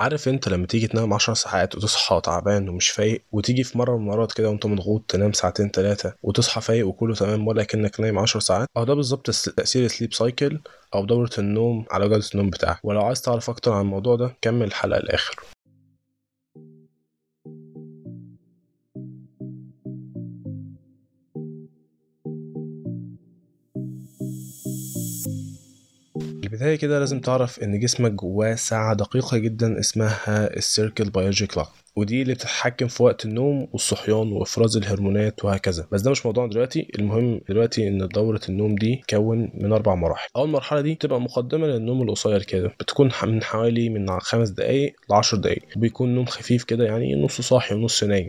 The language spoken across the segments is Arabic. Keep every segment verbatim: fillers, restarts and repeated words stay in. عارف انت لما تيجي تنام عشر ساعات وتصحى تعبان ومش فايق، وتيجي في مره من المرات كده وانت مضغوط تنام ساعتين ثلاثه وتصحى فايق وكله تمام ولا كأنك نايم عشر ساعات، اه ده بالظبط تاثير السليب سايكل او دوره النوم على جوده النوم بتاعك. ولو عايز تعرف اكتر عن الموضوع ده كمل الحلقه للاخر. البداية كده لازم تعرف ان جسمك جواه ساعة دقيقة جدا اسمها السيركل بيولوجي كلاك، ودي اللي بتتحكم في وقت النوم والصحيان وافراز الهرمونات وهكذا، بس ده مش موضوعنا دلوقتي. المهم دلوقتي ان دوره النوم دي تكون من اربع مراحل. اول مرحله دي بتبقى مقدمه للنوم القصير كده، بتكون من حوالي من خمس دقائق ل عشر دقائق، بيكون نوم خفيف كده يعني نص صاحي ونص نايم،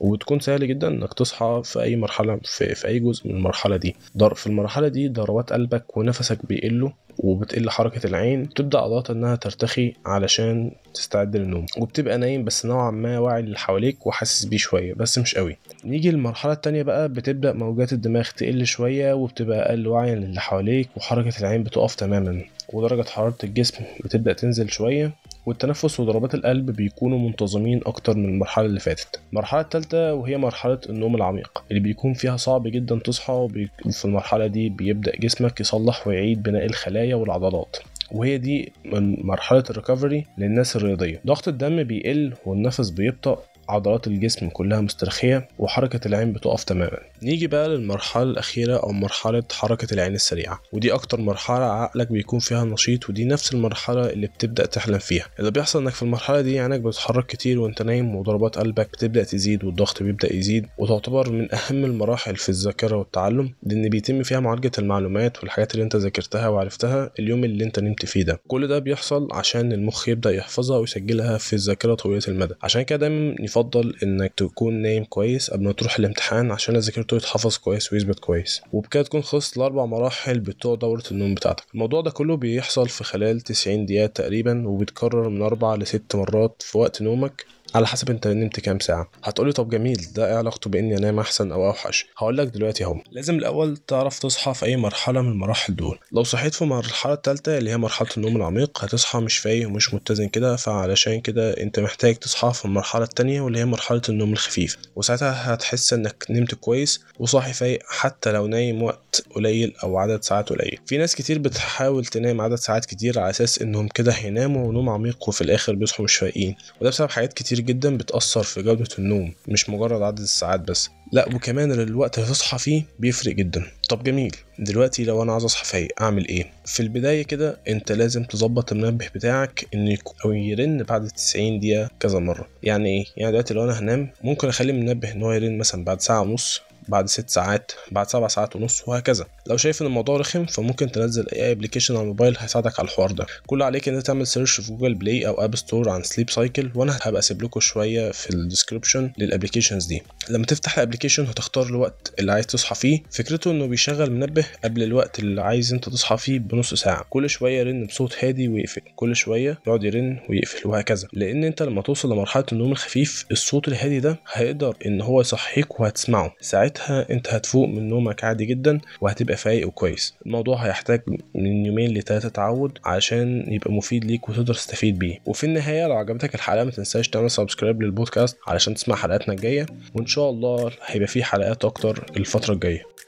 وبتكون سهل جدا انك تصحى في اي مرحله في, في اي جزء من المرحله دي. في المرحله دي ضربات قلبك ونفسك بيقلوا وبتقل حركه العين، بتبدا عضلات انها ترتخي علشان تستعد للنوم، وبتبقى نايم بس نوعا ما واعي اللي حواليك وحاسس بيه شويه بس مش قوي. نيجي للمرحله الثانيه بقى، بتبدا موجات الدماغ تقل شويه وبتبقى اقل وعيا للي حواليك، وحركه العين بتقف تماما، ودرجه حراره الجسم بتبدا تنزل شويه، والتنفس وضربات القلب بيكونوا منتظمين اكتر من المرحله اللي فاتت. المرحله الثالثه وهي مرحله النوم العميق اللي بيكون فيها صعب جدا تصحى، وبي... في المرحله دي بيبدا جسمك يصلح ويعيد بناء الخلايا والعضلات، وهي دي من مرحله الريكفري للناس الرياضيه. ضغط الدم بيقل والنفس بيبطأ، عضلات الجسم كلها مسترخيه وحركه العين بتقف تماما. نيجي بقى للمرحله الاخيره او مرحله حركه العين السريعه، ودي اكتر مرحله عقلك بيكون فيها نشيط، ودي نفس المرحله اللي بتبدا تحلم فيها. اللي بيحصل انك في المرحله دي عينك بتتحرك كتير وانت نايم، وضربات قلبك بتبدا تزيد والضغط بيبدا يزيد، وتعتبر من اهم المراحل في الذاكره والتعلم، لان بيتم فيها معالجه المعلومات والحاجات اللي انت ذاكرتها وعرفتها اليوم اللي انت نمت فيه ده. كل ده بيحصل عشان المخ يبدا يحفظها ويسجلها في الذاكره طويله المدى. عشان كده دايما يفضل انك تكون نايم كويس قبل ما تروح الامتحان عشان ذاكرته يتحفظ كويس ويثبت كويس. وبكده تكون خلصت الاربع مراحل بتوع دوره النوم بتاعتك. الموضوع ده كله بيحصل في خلال تسعين دقيقه تقريبا، وبيتكرر من اربع لست مرات في وقت نومك على حسب انت نمت كام ساعه. هتقولي طب جميل، ده ايه علاقته باني انام احسن او اوحش؟ هقول لك دلوقتي اهو. لازم الاول تعرف تصحى في اي مرحله من المراحل دول. لو صحيت في المرحله الثالثه اللي هي مرحله النوم العميق هتصحى مش فايق ومش متزن كده، فعلشان كده انت محتاج تصحى في المرحله الثانيه واللي هي مرحله النوم الخفيف، وساعتها هتحس انك نمت كويس وصاحي فايق حتى لو نايم وقت قليل او عدد ساعات قليل. في ناس كتير بتحاول تنام عدد ساعات كتير على اساس انهم كده هيناموا ونوم عميق، وفي الاخر بيصحوا مش فايقين، وده بسبب حاجات كتير جدا بتأثر في جودة النوم، مش مجرد عدد الساعات بس، لا وكمان الوقت اللي تصحى فيه بيفرق جدا. طب جميل، دلوقتي لو انا عايز اصحى فايق اعمل ايه؟ في البدايه كده انت لازم تظبط المنبه بتاعك انه او يرن بعد تسعين دقيقه كذا مره. يعني ايه؟ يعني دلوقتي لو انا هنام ممكن اخلي المنبه ان هو يرن مثلا بعد ساعه ونص، بعد ست ساعات، بعد سبع ساعات ونص، وهكذا. لو شايف ان الموضوع رخم فممكن تنزل اي ابلكيشن على الموبايل هيساعدك على الحوار ده. كل عليك ان انت تعمل سيرش في جوجل بلاي او اب ستور عن سليب سايكل، وانا هبقى اسيب لكم شويه في الديسكربشن للابلكيشنز دي. لما تفتح الابلكيشن هتختار الوقت اللي عايز تصحى فيه. فكرته انه بيشغل منبه قبل الوقت اللي عايز انت تصحى فيه بنص ساعه، كل شويه يرن بصوت هادي ويقفل، كل شويه يقعد يرن ويقفل وهكذا، لان انت لما توصل لمرحله النوم الخفيف الصوت الهادي ده هيقدر ان هو يصحيك وهتسمعه، ساعتها انت هتفوق من نومك عادي جدا وهتبقى فايق وكويس. الموضوع هيحتاج من يومين لتلاتة تعود عشان يبقى مفيد ليك وتقدر تستفيد بيه. وفي النهايه لو عجبتك الحلقه ما تنساش تعمل سبسكرايب للبودكاست علشان تسمع حلقاتنا الجايه، وان شاء الله هيبقى في حلقات اكتر الفتره الجايه.